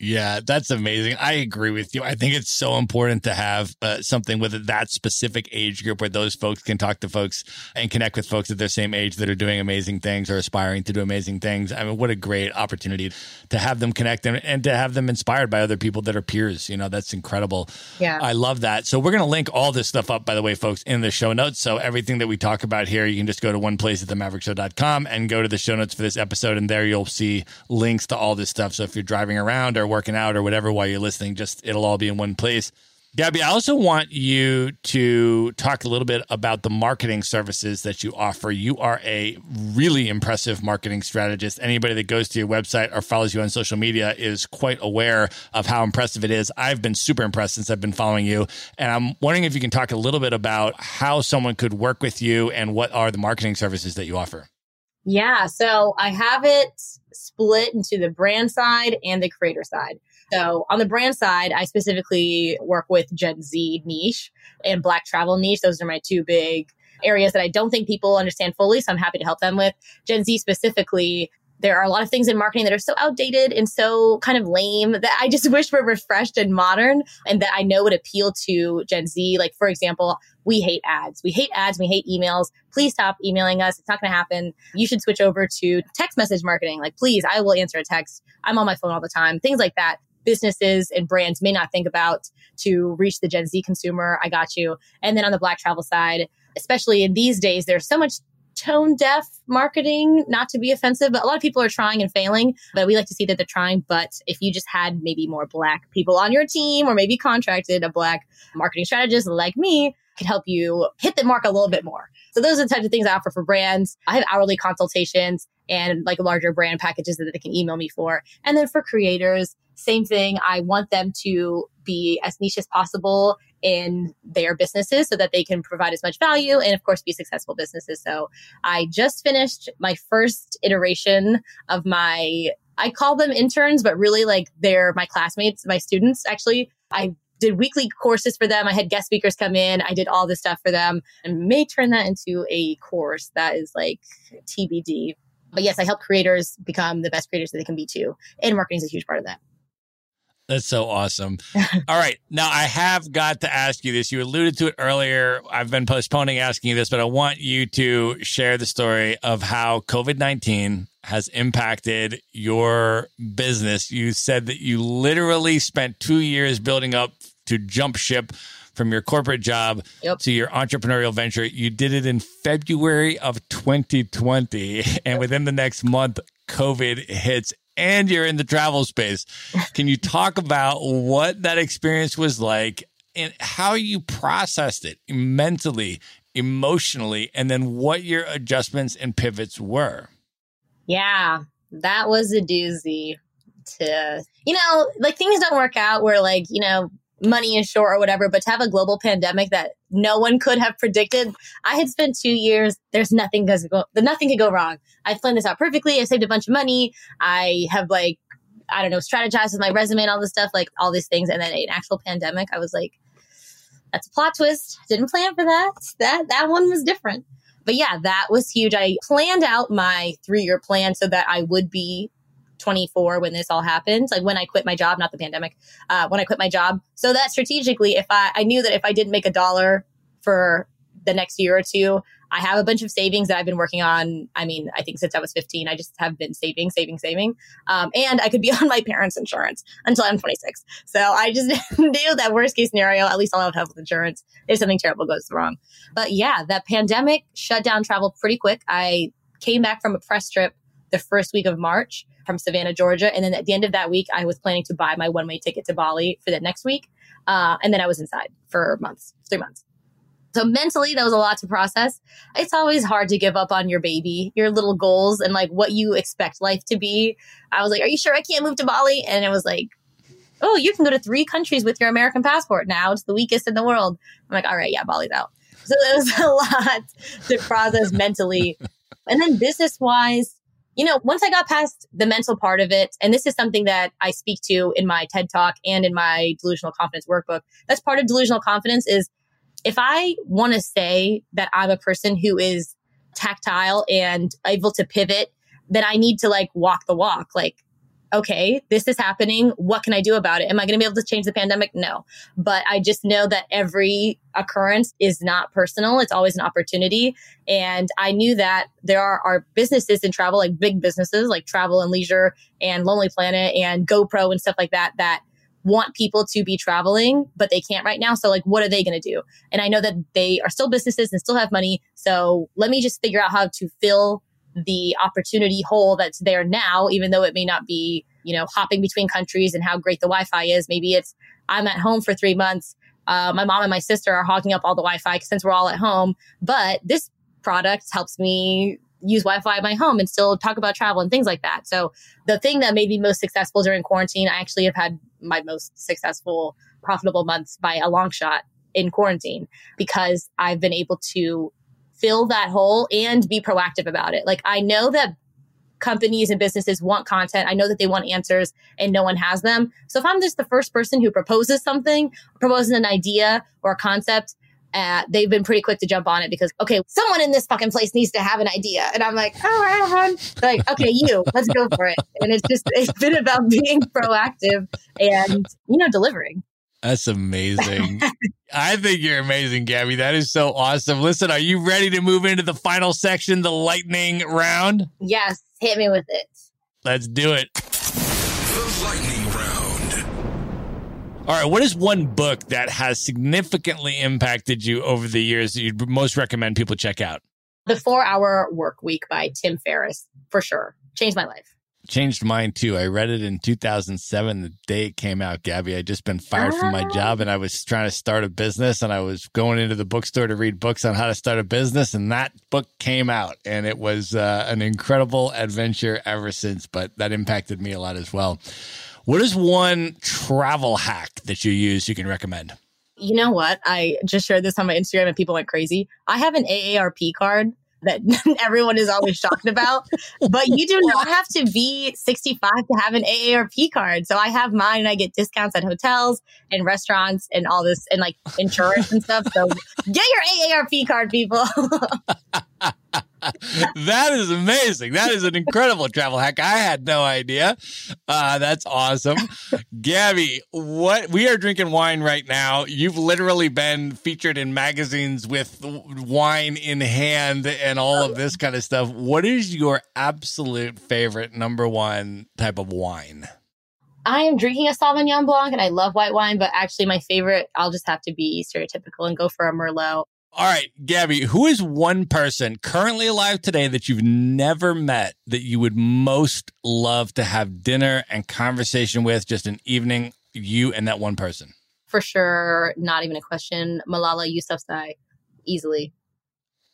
Yeah, that's amazing. I agree with you. I think it's so important to have uh, something with that specific age group where those folks can talk to folks and connect with folks at their same age that are doing amazing things or aspiring to do amazing things. I mean, what a great opportunity to have them connect and, and to have them inspired by other people that are peers. You know, that's incredible. Yeah, I love that. So we're going to link all this stuff up, by the way, folks, in the show notes. So everything that we talk about here, you can just go to one place at the maverick show dot com and go to the show notes for this episode. And there you'll see links to all this stuff. So if you're driving around or working out or whatever while you're listening, just it'll all be in one place. Gabby, I also want you to talk a little bit about the marketing services that you offer. You are a really impressive marketing strategist. Anybody that goes to your website or follows you on social media is quite aware of how impressive it is. I've been super impressed since I've been following you. And I'm wondering if you can talk a little bit about how someone could work with you and what are the marketing services that you offer. Yeah, so I have it split into the brand side and the creator side. So on the brand side, I specifically work with Gen Z niche and Black travel niche. Those are my two big areas that I don't think people understand fully, so I'm happy to help them with. Gen Z specifically, there are a lot of things in marketing that are so outdated and so kind of lame that I just wish were refreshed and modern and that I know would appeal to Gen Z. Like, for example, we hate ads. We hate ads. We hate emails. Please stop emailing us. It's not going to happen. You should switch over to text message marketing. Like, please, I will answer a text. I'm on my phone all the time. Things like that. Businesses and brands may not think about to reach the Gen Z consumer. I got you. And then on the Black travel side, especially in these days, there's so much tone deaf marketing, not to be offensive, but a lot of people are trying and failing, but we like to see that they're trying. But if you just had maybe more Black people on your team, or maybe contracted a Black marketing strategist like me, could help you hit the mark a little bit more. So those are the types of things I offer for brands. I have hourly consultations and like larger brand packages that they can email me for. And then for creators, same thing. I want them to be as niche as possible in their businesses so that they can provide as much value and, of course, be successful businesses. So I just finished my first iteration of my, I call them interns, but really like they're my classmates, my students, actually. I did weekly courses for them. I had guest speakers come in. I did all this stuff for them and may turn that into a course that is like T B D. But yes, I help creators become the best creators that they can be too. And marketing is a huge part of that. That's so awesome. All right. Now, I have got to ask you this. You alluded to it earlier. I've been postponing asking you this, but I want you to share the story of how COVID nineteen has impacted your business. You said that you literally spent two years building up to jump ship from your corporate job yep. to your entrepreneurial venture. You did it in February of twenty twenty. And yep. within the next month, COVID hits and you're in the travel space. Can you talk about what that experience was like and how you processed it mentally, emotionally, and then what your adjustments and pivots were? Yeah, that was a doozy to, you know, like things don't work out where like, you know, money is short or whatever, but to have a global pandemic that no one could have predicted. I had spent two years. There's nothing goes, nothing could go wrong. I planned this out perfectly. I saved a bunch of money. I have like, I don't know, strategized with my resume and all this stuff, like all these things. And then an actual pandemic, I was like, that's a plot twist. Didn't plan for that. That, that one was different. But yeah, that was huge. I planned out my three-year plan so that I would be twenty-four when this all happened. Like when I quit my job, not the pandemic, uh, when I quit my job. So that strategically, if I, I knew that if I didn't make a dollar for the next year or two, I have a bunch of savings that I've been working on. I mean, I think since I was fifteen, I just have been saving, saving, saving. Um, and I could be on my parents' insurance until I'm twenty-six. So I just knew that worst case scenario, at least I'll have health insurance if something terrible goes wrong. But yeah, that pandemic shut down travel pretty quick. I came back from a press trip the first week of March from Savannah, Georgia. And then at the end of that week, I was planning to buy my one-way ticket to Bali for the next week. Uh, and then I was inside for months, three months. So mentally, that was a lot to process. It's always hard to give up on your baby, your little goals and like what you expect life to be. I was like, are you sure I can't move to Bali? And it was like, oh, you can go to three countries with your American passport now. It's the weakest in the world. I'm like, all right, yeah, Bali's out. So it was a lot to process mentally. And then business-wise, you know, once I got past the mental part of it, and this is something that I speak to in my TED Talk and in my Delusional Confidence workbook, that's part of Delusional Confidence is, if I want to say that I'm a person who is tactile and able to pivot, then I need to like walk the walk. Like, okay, this is happening. What can I do about it? Am I going to be able to change the pandemic? No. But I just know that every occurrence is not personal. It's always an opportunity. And I knew that there are, are businesses in travel, like big businesses like Travel and Leisure and Lonely Planet and GoPro and stuff like that, that want people to be traveling, but they can't right now. So like, what are they going to do? And I know that they are still businesses and still have money. So let me just figure out how to fill the opportunity hole that's there now, even though it may not be, you know, hopping between countries and how great the Wi-Fi is. Maybe it's, I'm at home for three months. Uh, my mom and my sister are hogging up all the Wi-Fi since we're all at home. But this product helps me use Wi-Fi at my home and still talk about travel and things like that. So the thing that made me most successful during quarantine, I actually have had my most successful, profitable months by a long shot in quarantine because I've been able to fill that hole and be proactive about it. Like I know that companies and businesses want content. I know that they want answers and no one has them. So if I'm just the first person who proposes something, proposes an idea or a concept, Uh, they've been pretty quick to jump on it because, okay, someone in this fucking place needs to have an idea. And I'm like, all right, hon. They're like, okay, you, let's go for it. And it's just, it's been about being proactive and, you know, delivering. That's amazing. I think you're amazing, Gabby. That is so awesome. Listen, are you ready to move into the final section, the lightning round? Yes. Hit me with it. Let's do it. The lightning round. All right, what is one book that has significantly impacted you over the years that you'd most recommend people check out? The four-hour Work Week by Tim Ferriss, for sure. Changed my life. Changed mine, too. I read it in two thousand seven, the day it came out, Gabby. I'd just been fired oh. from my job, and I was trying to start a business, and I was going into the bookstore to read books on how to start a business, and that book came out, and it was uh, an incredible adventure ever since, but that impacted me a lot as well. What is one travel hack that you use you can recommend? You know what? I just shared this on my Instagram and people went crazy. I have an A A R P card that everyone is always shocked about, but you do not have to be sixty-five to have an A A R P card. So I have mine and I get discounts at hotels and restaurants and all this and like insurance and stuff. So get your A A R P card, people. That is amazing. That is an incredible travel hack. I had no idea. Uh, that's awesome. Gabby, what we are drinking wine right now. You've literally been featured in magazines with wine in hand and all of this kind of stuff. What is your absolute favorite number one type of wine? I am drinking a Sauvignon Blanc and I love white wine, but actually my favorite, I'll just have to be stereotypical and go for a Merlot. All right, Gabby, who is one person currently alive today that you've never met that you would most love to have dinner and conversation with, just an evening, you and that one person? For sure, not even a question, Malala Yousafzai, easily.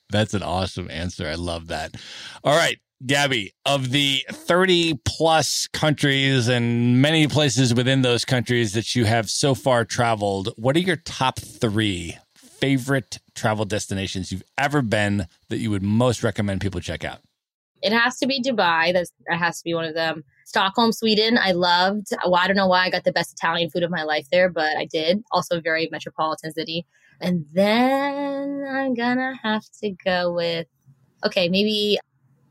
That's an awesome answer. I love that. All right, Gabby, of the thirty plus countries and many places within those countries that you have so far traveled, what are your top three favorite travel destinations you've ever been that you would most recommend people check out? It has to be Dubai. That's, that has to be one of them. Stockholm, Sweden. I loved. Well, I don't know why I got the best Italian food of my life there, but I did. Also a very metropolitan city. And then I'm going to have to go with, okay, maybe,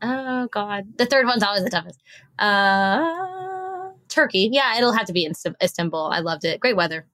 oh God, the third one's always the toughest. Uh, Turkey. Yeah, it'll have to be in Istanbul. I loved it. Great weather.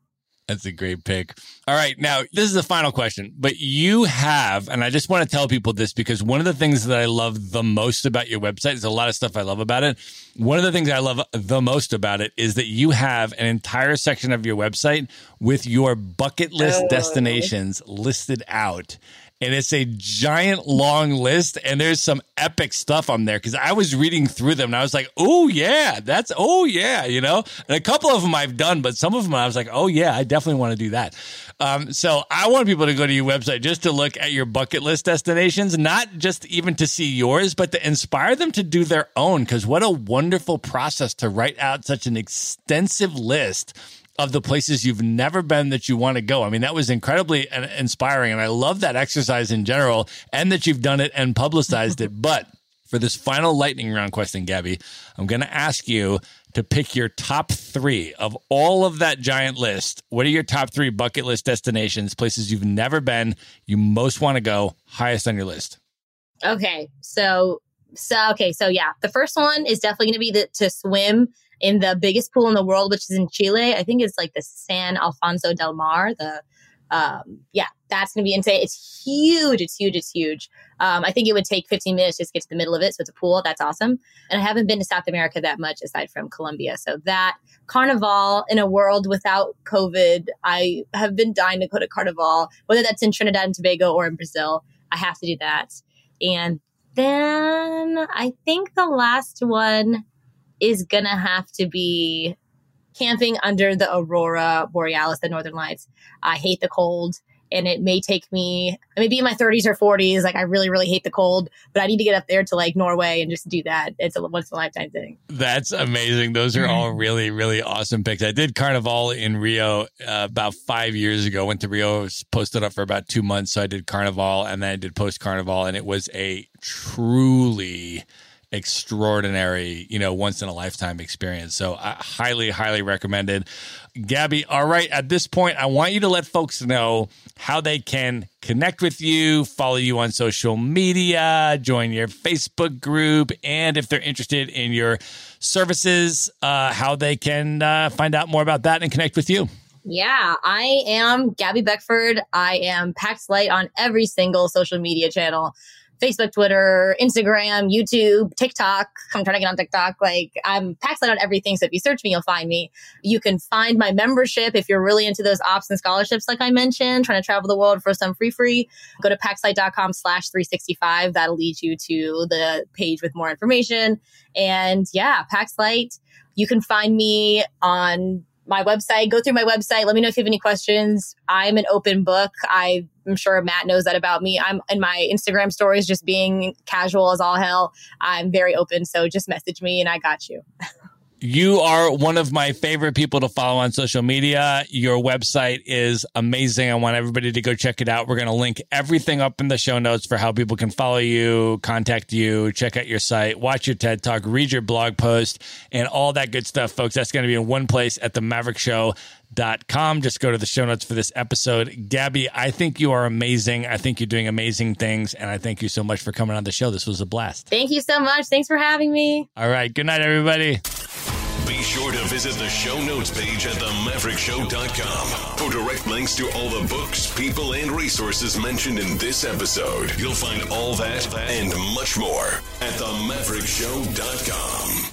That's a great pick. All right. Now, this is the final question, but you have, and I just want to tell people this because one of the things that I love the most about your website is a lot of stuff I love about it. One of the things I love the most about it is that you have an entire section of your website with your bucket list oh. destinations listed out. And it's a giant, long list. And there's some epic stuff on there because I was reading through them and I was like, oh, yeah, that's oh, yeah, you know, and a couple of them I've done, but some of them I was like, oh, yeah, I definitely want to do that. Um, so I want people to go to your website just to look at your bucket list destinations, not just even to see yours, but to inspire them to do their own. Because what a wonderful process to write out such an extensive list of the places you've never been that you want to go. I mean, that was incredibly inspiring. And I love that exercise in general and that you've done it and publicized it. But for this final lightning round question, Gabby, I'm going to ask you to pick your top three of all of that giant list. What are your top three bucket list destinations, places you've never been, you most want to go, highest on your list? Okay. So, so, okay. So yeah, the first one is definitely going to be the, to swim in the biggest pool in the world, which is in Chile. I think it's like the San Alfonso del Mar. The um, yeah, that's going to be insane. It's huge. It's huge. It's huge. Um, I think it would take fifteen minutes just to get to the middle of it. So it's a pool. That's awesome. And I haven't been to South America that much aside from Colombia. So that Carnival in a world without COVID, I have been dying to go to Carnival, whether that's in Trinidad and Tobago or in Brazil. I have to do that. And then I think the last one is going to have to be camping under the Aurora Borealis, the Northern Lights. I hate the cold, and it may take me, I may be in my thirties or forties. Like, I really, really hate the cold, but I need to get up there to like Norway and just do that. It's a once in a lifetime thing. That's amazing. Those are all really, really awesome picks. I did Carnival in Rio uh, about five years ago. Went to Rio, was posted up for about two months. So I did Carnival and then I did post Carnival, and it was a truly extraordinary, you know, once in a lifetime experience. So I highly, highly recommend it. Gabby, all right, at this point, I want you to let folks know how they can connect with you, follow you on social media, join your Facebook group, and if they're interested in your services, uh, how they can uh, find out more about that and connect with you. Yeah, I am Gabby Beckford. I am Packs Light on every single social media channel. Facebook, Twitter, Instagram, YouTube, TikTok. I'm trying to get on TikTok. Like, I'm Packs Light on everything. So if you search me, you'll find me. You can find my membership if you're really into those ops and scholarships, like I mentioned, trying to travel the world for some free free. Go to packslight.com slash 365. That'll lead you to the page with more information. And yeah, Packs Light. You can find me on my website. Go through my website. Let me know if you have any questions. I'm an open book. I I'm sure Matt knows that about me. I'm in my Instagram stories, just being casual as all hell. I'm very open. So just message me and I got you. You are one of my favorite people to follow on social media. Your website is amazing. I want everybody to go check it out. We're going to link everything up in the show notes for how people can follow you, contact you, check out your site, watch your TED Talk, read your blog post, and all that good stuff, folks. That's going to be in one place at the Maverick Show. Dot com. Just go to the show notes for this episode. Gabby, I think you are amazing. I think you're doing amazing things. And I thank you so much for coming on the show. This was a blast. Thank you so much. Thanks for having me. All right. Good night, everybody. Be sure to visit the show notes page at the maverick show dot com for direct links to all the books, people, and resources mentioned in this episode. You'll find all that and much more at the maverick show dot com.